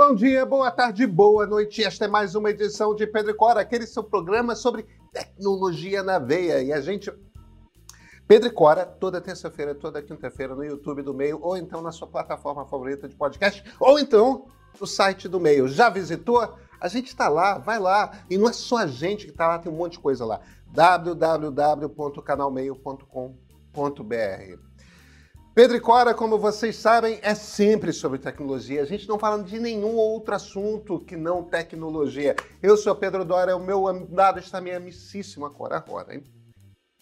Bom dia, boa tarde, boa noite. Esta é mais uma edição de Pedro e Cora, aquele seu programa sobre tecnologia na veia. E a gente... Pedro e Cora, toda terça-feira, toda quinta-feira no YouTube do Meio, ou então na sua plataforma favorita de podcast, ou então no site do Meio. Já visitou? A gente está lá, vai lá. E não é só a gente que está lá, tem um monte de coisa lá. www.canalmeio.com.br. Pedro e Cora, como vocês sabem, é sempre sobre tecnologia. A gente não fala de nenhum outro assunto que não tecnologia. Eu sou Pedro Dora, o meu lado está minha amicíssima Cora Rora. Hein?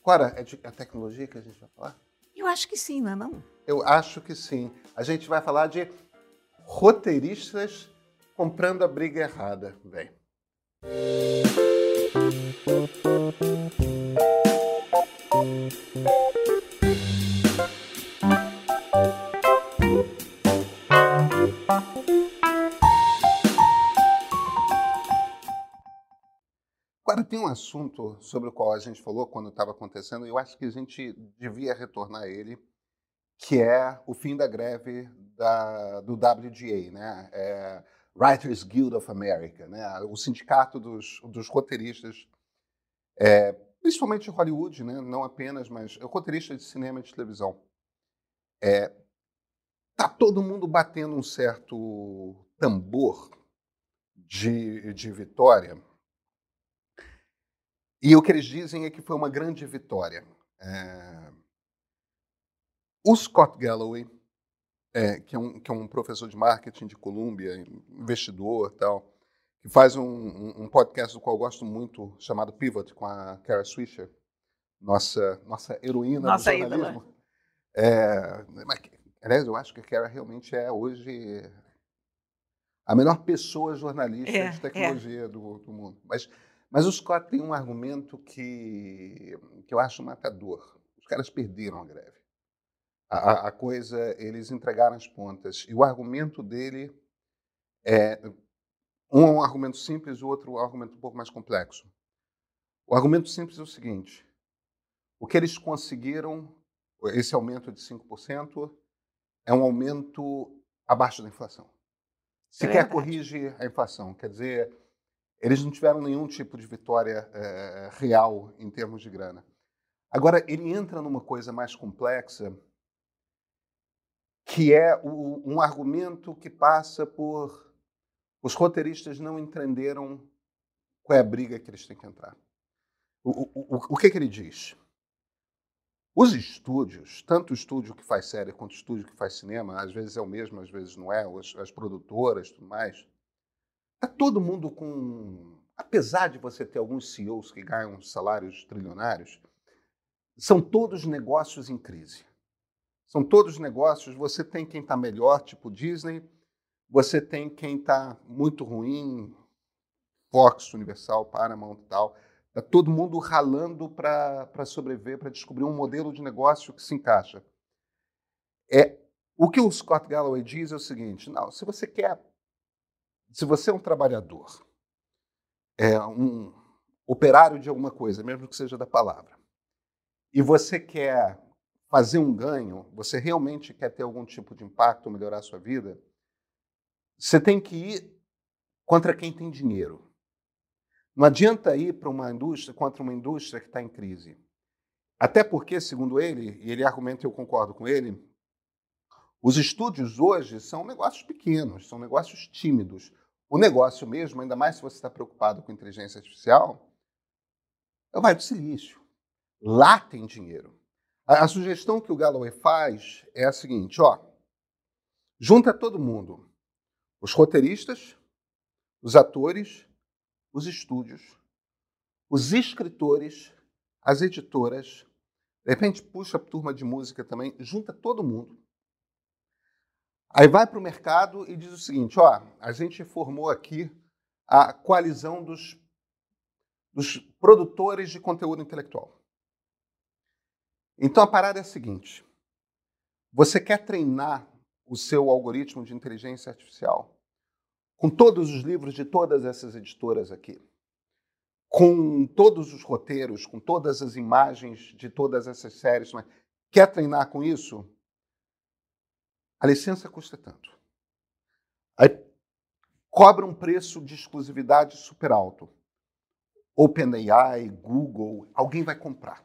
Cora, é de tecnologia que a gente vai falar? Eu acho que sim, não é não? Eu acho que sim. A gente vai falar de roteiristas comprando a briga errada. Vem. Agora, tem um assunto sobre o qual a gente falou quando estava acontecendo, e eu acho que a gente devia retornar a ele, que é o fim da greve do WGA, né? Writers Guild of America, né? O sindicato dos roteiristas, principalmente de Hollywood, né? Não apenas, mas roteiristas de cinema e de televisão. Tá todo mundo batendo um certo tambor de vitória. E o que eles dizem é que foi uma grande vitória. O Scott Galloway, que é um professor de marketing de Columbia, investidor e tal, que faz um podcast do qual eu gosto muito, chamado Pivot, com a Kara Swisher, nossa heroína do jornalismo. Aliás, eu acho que a Kara realmente é, hoje, a melhor pessoa jornalista de tecnologia do mundo. Mas o Scott tem um argumento que eu acho matador. Os caras perderam a greve. A coisa, eles entregaram as pontas. E o argumento dele é... Um é um argumento simples, o outro é um argumento um pouco mais complexo. O argumento simples é o seguinte. O que eles conseguiram, esse aumento de 5%, é um aumento abaixo da inflação. Sequer corrige a inflação. Quer dizer, eles não tiveram nenhum tipo de vitória real em termos de grana. Agora, ele entra numa coisa mais complexa, que é um argumento que passa por... Os roteiristas não entenderam qual é a briga que eles têm que entrar. O que é que ele diz? Os estúdios, tanto o estúdio que faz série quanto o estúdio que faz cinema, às vezes é o mesmo, às vezes não é, as produtoras e tudo mais, está todo mundo com... Apesar de você ter alguns CEOs que ganham salários trilionários, são todos negócios em crise. São todos negócios, você tem quem está melhor, tipo Disney, você tem quem está muito ruim, Fox, Universal, Paramount e tal. Está todo mundo ralando para sobreviver, para descobrir um modelo de negócio que se encaixa. O que o Scott Galloway diz é o seguinte, não, se você é um trabalhador, um operário de alguma coisa, mesmo que seja da palavra, e você quer fazer um ganho, você realmente quer ter algum tipo de impacto, melhorar a sua vida, você tem que ir contra quem tem dinheiro. Não adianta ir contra uma indústria que está em crise. Até porque, segundo ele, e ele argumenta e eu concordo com ele, os estúdios hoje são negócios pequenos, são negócios tímidos. O negócio mesmo, ainda mais se você está preocupado com inteligência artificial, é o Vale do Silício. Lá tem dinheiro. A sugestão que o Galloway faz é a seguinte, junta todo mundo, os roteiristas, os atores, os estúdios, os escritores, as editoras, de repente puxa a turma de música também, junta todo mundo. Aí vai para o mercado e diz o seguinte, a gente formou aqui a coalizão dos produtores de conteúdo intelectual. Então a parada é a seguinte, você quer treinar o seu algoritmo de inteligência artificial com todos os livros de todas essas editoras aqui, com todos os roteiros, com todas as imagens de todas essas séries, mas quer treinar com isso? A licença custa tanto. Aí cobra um preço de exclusividade super alto. OpenAI, Google, alguém vai comprar.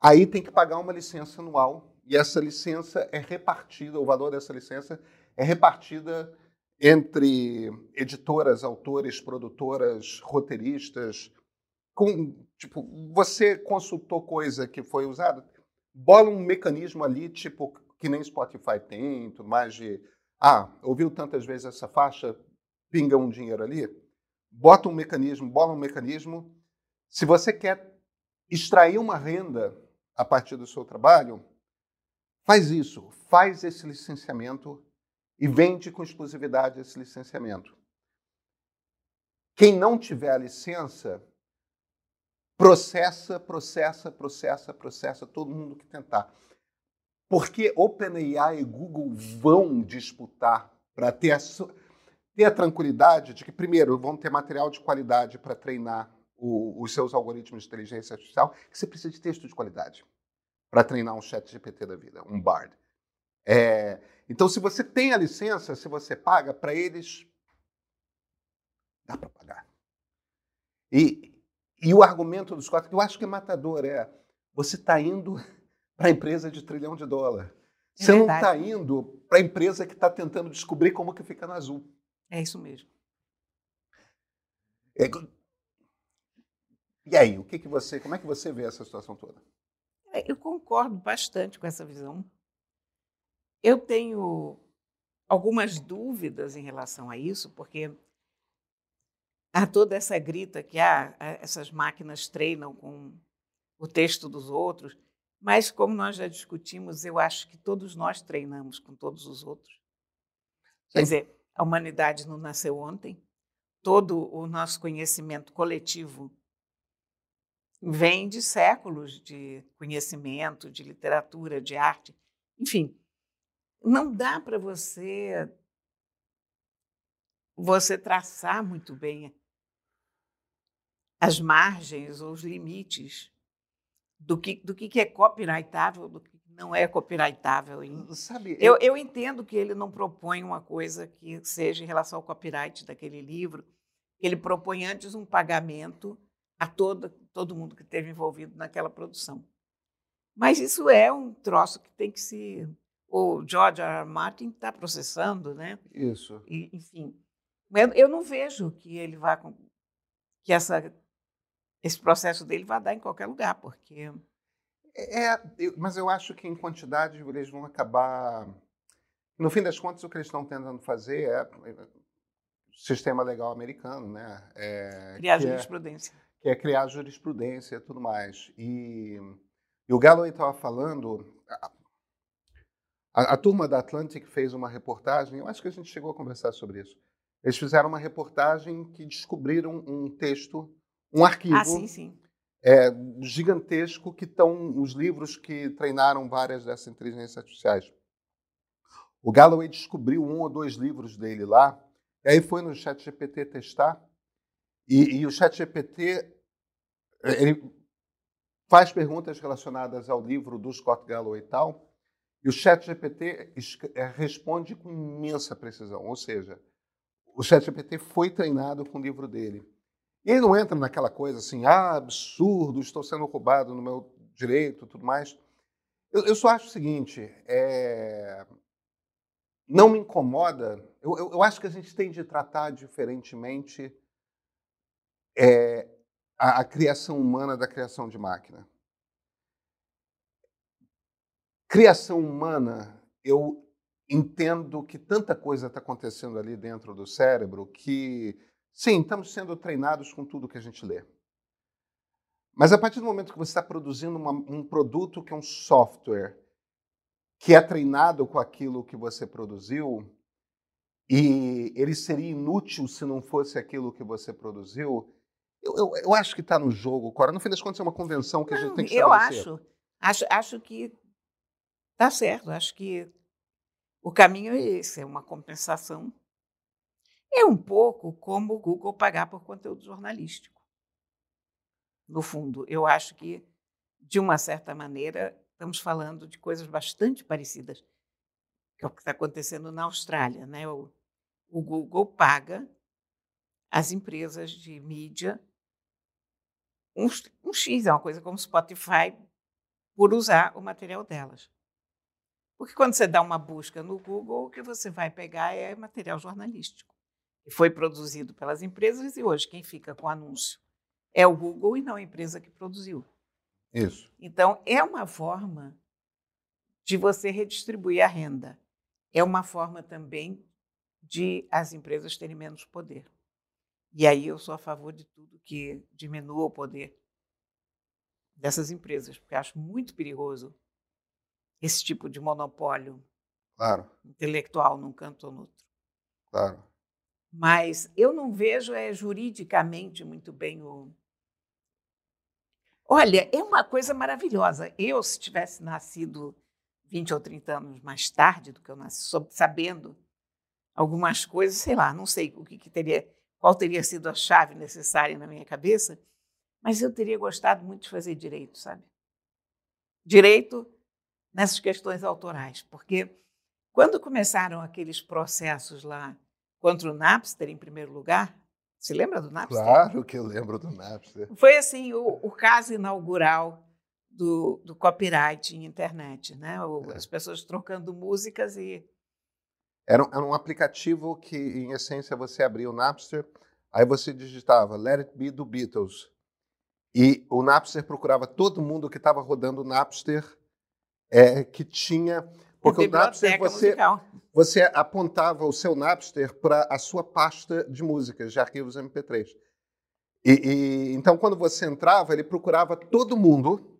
Aí tem que pagar uma licença anual e essa licença é repartida, o valor dessa licença é repartida entre editoras, autores, produtoras, roteiristas. Tipo, você consultou coisa que foi usada, bola um mecanismo ali, tipo, que nem Spotify tem, tudo mais de... Ah, ouviu tantas vezes essa faixa, pinga um dinheiro ali, bota um mecanismo, bola um mecanismo. Se você quer extrair uma renda a partir do seu trabalho, faz isso, faz esse licenciamento e vende com exclusividade esse licenciamento. Quem não tiver a licença, processa todo mundo que tentar. Porque OpenAI e Google vão disputar para ter a tranquilidade de que, primeiro, vão ter material de qualidade para treinar os seus algoritmos de inteligência artificial, que você precisa de texto de qualidade para treinar um ChatGPT da vida, um Bard. Então, se você tem a licença, se você paga, para eles dá para pagar. E o argumento dos quatro, que eu acho que é matador, é você está indo... para a empresa de $1 trilhão. Você não está indo para a empresa que está tentando descobrir como que fica no azul. É isso mesmo. E aí, como é que você vê essa situação toda? Eu concordo bastante com essa visão. Eu tenho algumas dúvidas em relação a isso, porque há toda essa grita que essas máquinas treinam com o texto dos outros. Mas, como nós já discutimos, eu acho que todos nós treinamos com todos os outros. Sim. Quer dizer, a humanidade não nasceu ontem. Todo o nosso conhecimento coletivo vem de séculos de conhecimento, de literatura, de arte. Enfim, não dá para você traçar muito bem as margens ou os limites do que é copyrightável, do que não é copyrightável. Sabe, eu entendo que ele não propõe uma coisa que seja em relação ao copyright daquele livro. Ele propõe antes um pagamento a todo mundo que esteve envolvido naquela produção. Mas isso é um troço que tem que se... O George R. R. Martin está processando, né? Isso. E, enfim, eu não vejo que ele vá... que esse processo dele vai dar em qualquer lugar, porque... mas eu acho que em quantidade eles vão acabar... No fim das contas, o que eles estão tentando fazer é o sistema legal americano, né? Criar jurisprudência. Que é criar jurisprudência e tudo mais. E o Galloway estava falando... A turma da Atlantic fez uma reportagem, eu acho que a gente chegou a conversar sobre isso. Eles fizeram uma reportagem que descobriram um texto... Um arquivo sim. Gigantesco que estão os livros que treinaram várias dessas inteligências artificiais. O Galloway descobriu 1 ou 2 livros dele lá, e aí foi no ChatGPT testar, e o ChatGPT faz perguntas relacionadas ao livro do Scott Galloway e tal, e o ChatGPT responde com imensa precisão, ou seja, o ChatGPT foi treinado com o livro dele. E ele não entra naquela coisa assim, absurdo, estou sendo roubado no meu direito, tudo mais. Eu só acho o seguinte, não me incomoda, eu acho que a gente tem de tratar diferentemente a criação humana da criação de máquina. Criação humana, eu entendo que tanta coisa está acontecendo ali dentro do cérebro que... Sim, estamos sendo treinados com tudo que a gente lê. Mas a partir do momento que você está produzindo um produto que é um software que é treinado com aquilo que você produziu e ele seria inútil se não fosse aquilo que você produziu, eu acho que está no jogo, Cora. No fim das contas, é uma convenção que a gente tem que estabelecer. Eu acho que está certo. Acho que o caminho é esse, é uma compensação. É um pouco como o Google pagar por conteúdo jornalístico. No fundo, eu acho que, de uma certa maneira, estamos falando de coisas bastante parecidas, que é o que está acontecendo na Austrália, né? O o Google paga as empresas de mídia um X, é uma coisa como Spotify, por usar o material delas. Porque quando você dá uma busca no Google, o que você vai pegar é material jornalístico, que foi produzido pelas empresas, e hoje quem fica com o anúncio é o Google e não a empresa que produziu. Isso. Então, é uma forma de você redistribuir a renda. É uma forma também de as empresas terem menos poder. E aí eu sou a favor de tudo que diminua o poder dessas empresas, porque acho muito perigoso esse tipo de monopólio intelectual num canto ou no outro. Claro. Mas eu não vejo juridicamente muito bem o... Olha, é uma coisa maravilhosa. Eu, se tivesse nascido 20 ou 30 anos mais tarde do que eu nasci, sabendo algumas coisas, sei lá, não sei o que teria, qual teria sido a chave necessária na minha cabeça, mas eu teria gostado muito de fazer direito, sabe? Direito nessas questões autorais, porque quando começaram aqueles processos lá contra o Napster, em primeiro lugar, se lembra do Napster? Claro que eu lembro do Napster. Foi assim o caso inaugural do copyright em internet, né? As pessoas trocando músicas e... Era um aplicativo que, em essência, você abria o Napster, aí você digitava Let It Be do Beatles, e o Napster procurava todo mundo que estava rodando o Napster, que tinha... Porque o Napster, você apontava o seu Napster para a sua pasta de músicas, de arquivos MP3. Então, quando você entrava, ele procurava todo mundo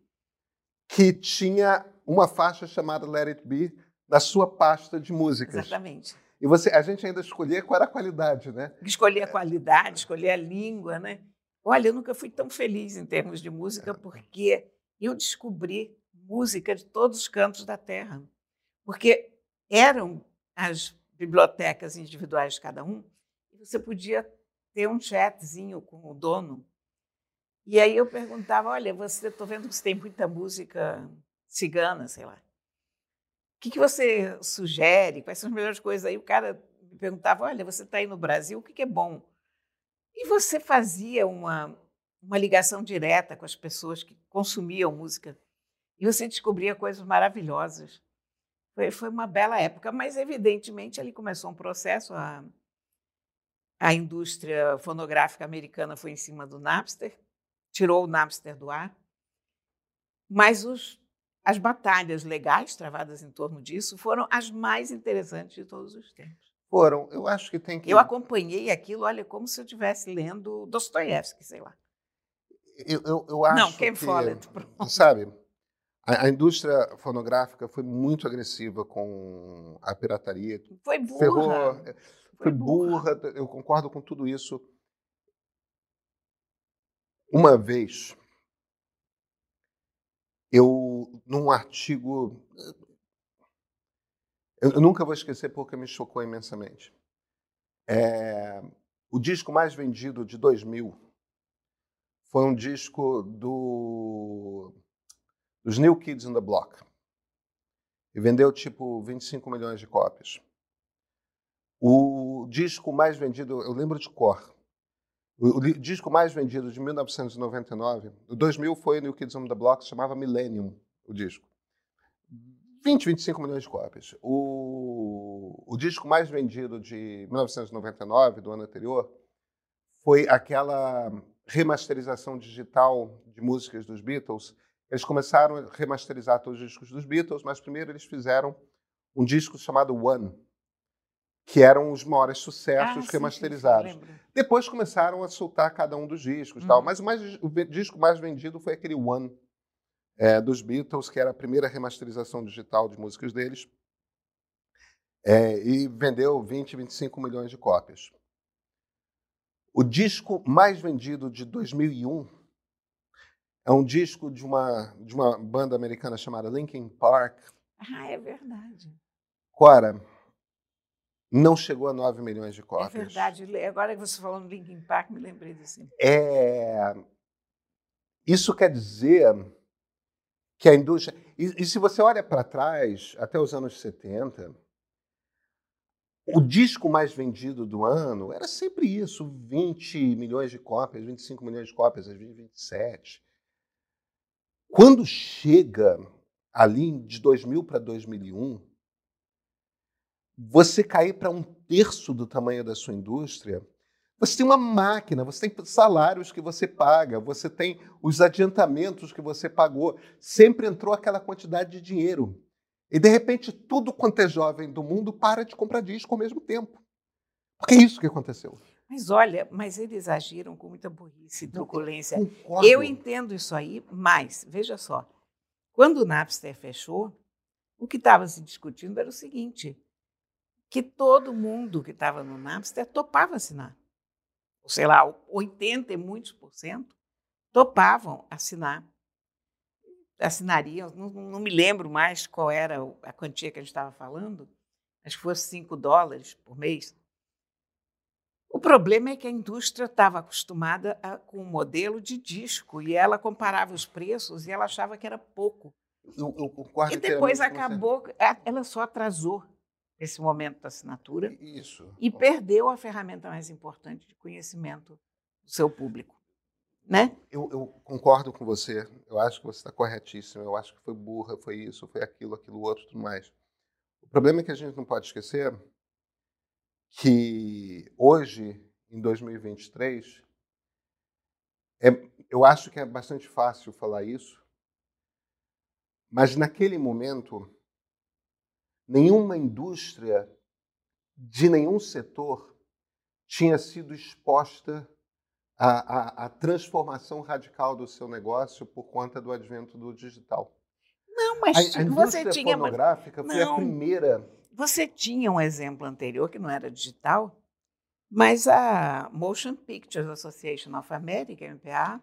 que tinha uma faixa chamada Let It Be na sua pasta de músicas. Exatamente. E a gente ainda escolhia qual era a qualidade, né? Escolhia a qualidade, escolhia a língua, né? Olha, eu nunca fui tão feliz em termos de música, porque eu descobri música de todos os cantos da Terra. Porque eram as bibliotecas individuais de cada um, e você podia ter um chatzinho com o dono. E aí eu perguntava, olha, estou vendo que você tem muita música cigana, sei lá. O que você sugere? Quais são as melhores coisas? Aí o cara me perguntava, olha, você está aí no Brasil, o que é bom? E você fazia uma ligação direta com as pessoas que consumiam música. E você descobria coisas maravilhosas. Foi uma bela época, mas, evidentemente, ali começou um processo. A indústria fonográfica americana foi em cima do Napster, tirou o Napster do ar, mas as batalhas legais travadas em torno disso foram as mais interessantes de todos os tempos. Foram. Eu acho que tem que... Eu acompanhei aquilo, olha, como se eu estivesse lendo Dostoiévski, sei lá. Eu acho que... Não, Ken Follett, pronto. Sabe... A indústria fonográfica foi muito agressiva com a pirataria. Foi burra. Ferrou, foi burra. Eu concordo com tudo isso. Uma vez, num artigo... Eu nunca vou esquecer porque me chocou imensamente. O disco mais vendido de 2000 foi um disco dos New Kids on the Block, e vendeu, tipo, 25 milhões de cópias. O disco mais vendido, eu lembro de cor, o disco mais vendido de 1999, o 2000 foi New Kids on the Block, chamava Millennium, o disco. 20, 25 milhões de cópias. O disco mais vendido de 1999, do ano anterior, foi aquela remasterização digital de músicas dos Beatles. Eles começaram a remasterizar todos os discos dos Beatles, mas primeiro eles fizeram um disco chamado One, que eram os maiores sucessos remasterizados. Sim, depois começaram a soltar cada um dos discos. Tal. Mas o disco mais vendido foi aquele One dos Beatles, que era a primeira remasterização digital de músicas deles, e vendeu 20, 25 milhões de cópias. O disco mais vendido de 2001... é um disco de uma banda americana chamada Linkin Park. Ah, é verdade. Cora, não chegou a 9 milhões de cópias. É verdade. Agora que você falou no Linkin Park, me lembrei disso. Isso quer dizer que a indústria... E se você olha para trás, até os anos 70, O disco mais vendido do ano era sempre isso, 20 milhões de cópias, 25 milhões de cópias, às vezes 27. Quando chega ali de 2000 para 2001, você cair para um terço do tamanho da sua indústria, você tem uma máquina, você tem salários que você paga, você tem os adiantamentos que você pagou, sempre entrou aquela quantidade de dinheiro. E, de repente, tudo quanto é jovem do mundo para de comprar disco ao mesmo tempo. Porque é isso que aconteceu. Mas, olha, mas eles agiram com muita burrice e truculência. Eu entendo isso aí, mas, veja só, quando o Napster fechou, o que estava se discutindo era o seguinte, que todo mundo que estava no Napster topava assinar. Sei lá, 80 e muitos por cento topavam assinar. Assinariam, não me lembro mais qual era a quantia que a gente estava falando, acho que fosse $5 por mês. O problema é que a indústria estava acostumada com o modelo de disco e ela comparava os preços e ela achava que era pouco. E depois acabou, ela só atrasou esse momento da assinatura. Isso. E perdeu a ferramenta mais importante de conhecimento do seu público. Né? Eu concordo com você, eu acho que você está corretíssimo, eu acho que foi burra, foi isso, foi aquilo, aquilo outro, tudo mais. O problema é que a gente não pode esquecer que hoje, em 2023, eu acho que é bastante fácil falar isso, mas naquele momento, nenhuma indústria de nenhum setor tinha sido exposta a transformação radical do seu negócio por conta do advento do digital. Não, mas a indústria pornográfica foi a primeira. Você tinha um exemplo anterior que não era digital, mas a Motion Pictures Association of America, MPA,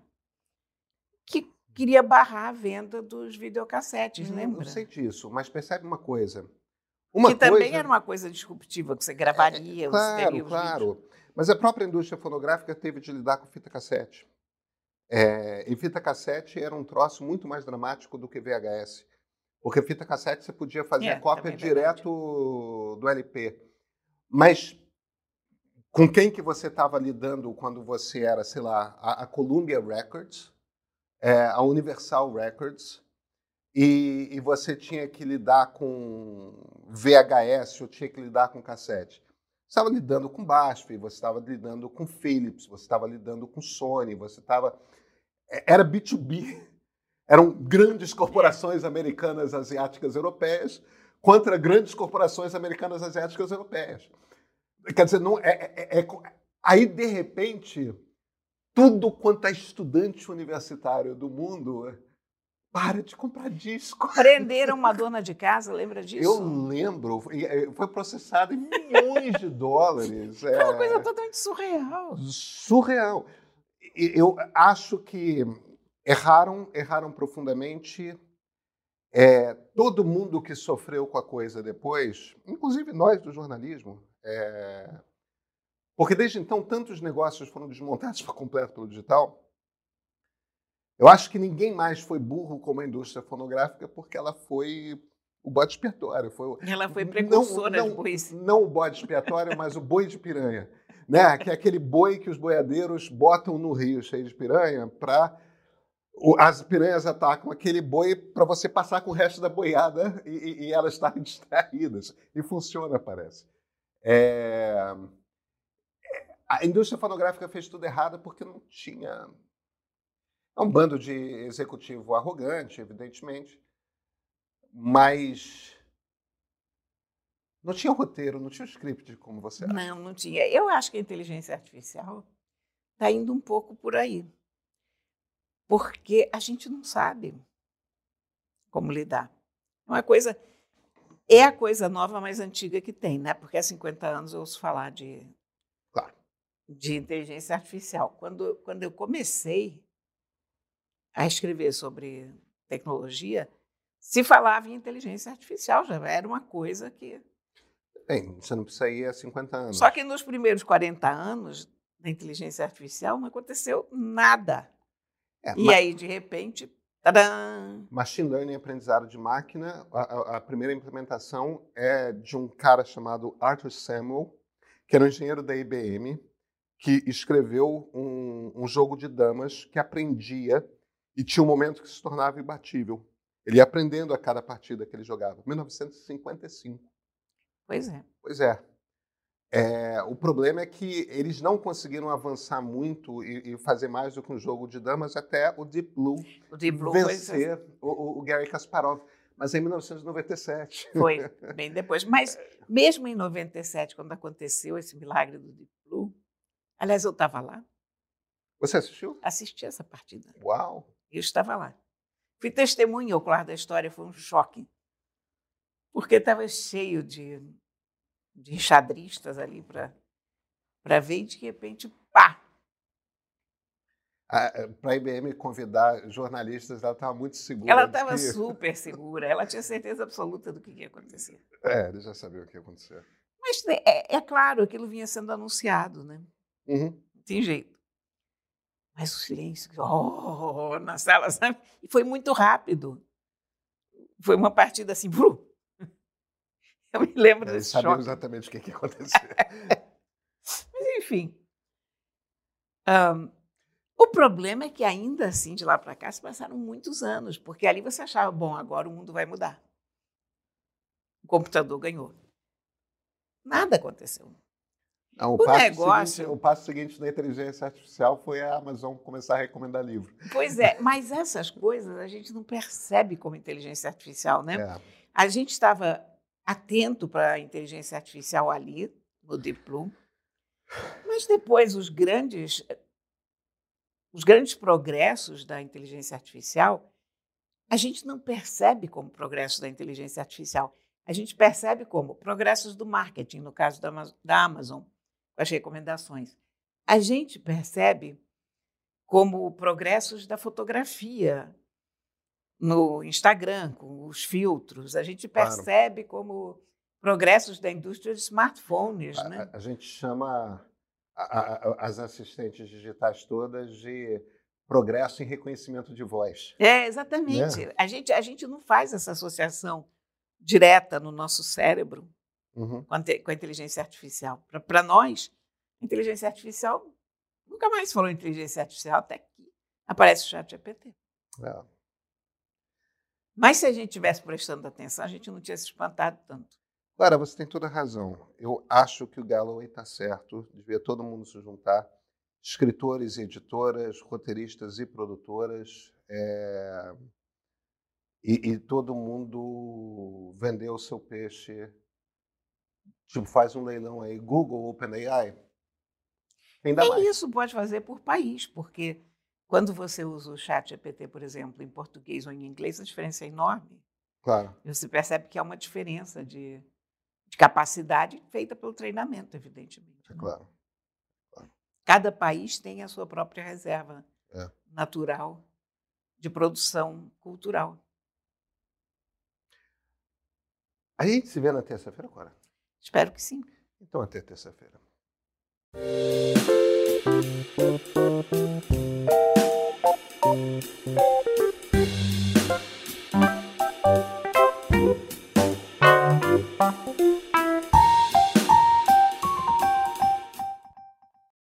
que queria barrar a venda dos videocassetes, lembra? Eu sei disso, mas percebe uma coisa. Também era uma coisa disruptiva, que você gravaria, você teria os vídeos. Mas a própria indústria fonográfica teve de lidar com fita cassete. E fita cassete era um troço muito mais dramático do que VHS. Porque fita cassete você podia fazer cópia direto do LP. Mas com quem que você estava lidando quando você era, sei lá, a Columbia Records, a Universal Records, e você tinha que lidar com VHS ou tinha que lidar com cassete? Você estava lidando com BASF, você estava lidando com Philips, você estava lidando com Sony, você estava... Era B2B. Eram grandes corporações americanas, asiáticas, europeias contra grandes corporações americanas, asiáticas, europeias. Quer dizer, não aí, de repente, tudo quanto é estudante universitário do mundo para de comprar disco. Prenderam uma dona de casa, lembra disso? Eu lembro. Foi processado em milhões de dólares. Foi uma coisa totalmente surreal. Surreal. Eu acho que erraram profundamente. Todo mundo que sofreu com a coisa depois, inclusive nós do jornalismo, porque desde então tantos negócios foram desmontados por completo pelo digital. Eu acho que ninguém mais foi burro como a indústria fonográfica, porque ela foi o bode expiatório. Ela foi precursora de burrice. Não o bode expiatório, mas o boi de piranha. Né? Que é aquele boi que os boiadeiros botam no rio cheio de piranha para... As piranhas atacam aquele boi para você passar com o resto da boiada e elas estarem distraídas. E funciona, parece. A indústria fonográfica fez tudo errado porque não tinha... É um bando de executivo arrogante, evidentemente, mas não tinha roteiro, não tinha script, como você acha. Não tinha. Eu acho que a inteligência artificial está indo um pouco por aí, porque a gente não sabe como lidar. É a coisa nova mais antiga que tem, né? Porque há 50 anos eu ouço falar de inteligência artificial. Quando eu comecei a escrever sobre tecnologia, se falava em inteligência artificial, já era uma coisa que... Bem, você não precisa ir há 50 anos. Só que nos primeiros 40 anos da inteligência artificial não aconteceu nada. Aí, de repente, Tadã! Machine Learning, aprendizado de máquina. A primeira implementação é de um cara chamado Arthur Samuel, que era um engenheiro da IBM, que escreveu um jogo de damas que aprendia e tinha um momento que se tornava imbatível. Ele ia aprendendo a cada partida que ele jogava. 1955. Pois é. Pois é. O problema é que eles não conseguiram avançar muito e fazer mais do que um jogo de damas até o Deep Blue vencer o Gary Kasparov, mas em 1997. Foi, bem depois. Mas mesmo em 1997, quando aconteceu esse milagre do Deep Blue, aliás, eu estava lá. Você assistiu? Assisti essa partida. Uau! Eu estava lá. Fui testemunha ocular da história, foi um choque, porque estava cheio de enxadristas ali para ver e, de repente, pá! Para a IBM convidar jornalistas, ela estava muito segura. Ela estava super segura, ela tinha certeza absoluta do que ia acontecer. Ele já sabia o que ia acontecer. Mas, é claro, aquilo vinha sendo anunciado, né? Uhum. Não tem jeito. Mas o silêncio, na sala, sabe? E foi muito rápido. Foi uma partida assim, eu me lembro desse choque. Sabemos exatamente o que ia acontecer. Mas, enfim. O problema é que, ainda assim, de lá para cá, se passaram muitos anos, porque ali você achava, agora o mundo vai mudar. O computador ganhou. Nada aconteceu. Não, o passo seguinte da inteligência artificial foi a Amazon começar a recomendar livro. Pois é, mas essas coisas a gente não percebe como inteligência artificial, né? A gente estava atento para a inteligência artificial ali, no Deep Blue, mas depois os grandes progressos da inteligência artificial, a gente não percebe como progressos da inteligência artificial, a gente percebe como progressos do marketing, no caso da Amazon, com as recomendações. A gente percebe como progressos da fotografia, no Instagram, com os filtros. A gente percebe como progressos da indústria de smartphones. Né? A gente chama as assistentes digitais todas de progresso em reconhecimento de voz. Exatamente. Né? A gente não faz essa associação direta no nosso cérebro com a inteligência artificial. Para nós, inteligência artificial nunca mais falou inteligência artificial, até que aparece o ChatGPT. Mas se a gente estivesse prestando atenção, a gente não tinha se espantado tanto. Clara, você tem toda a razão. Eu acho que o Galloway está certo. Devia todo mundo se juntar. Escritores e editoras, roteiristas e produtoras. E todo mundo vendeu o seu peixe. Tipo, faz um leilão aí. Google, OpenAI. Ainda mais. Isso pode fazer por país, porque... Quando você usa o ChatGPT, por exemplo, em português ou em inglês, a diferença é enorme. Claro. Você percebe que há uma diferença de capacidade feita pelo treinamento, evidentemente. É claro. Cada país tem a sua própria reserva natural de produção cultural. A gente se vê na terça-feira agora? Espero que sim. Então, até terça-feira.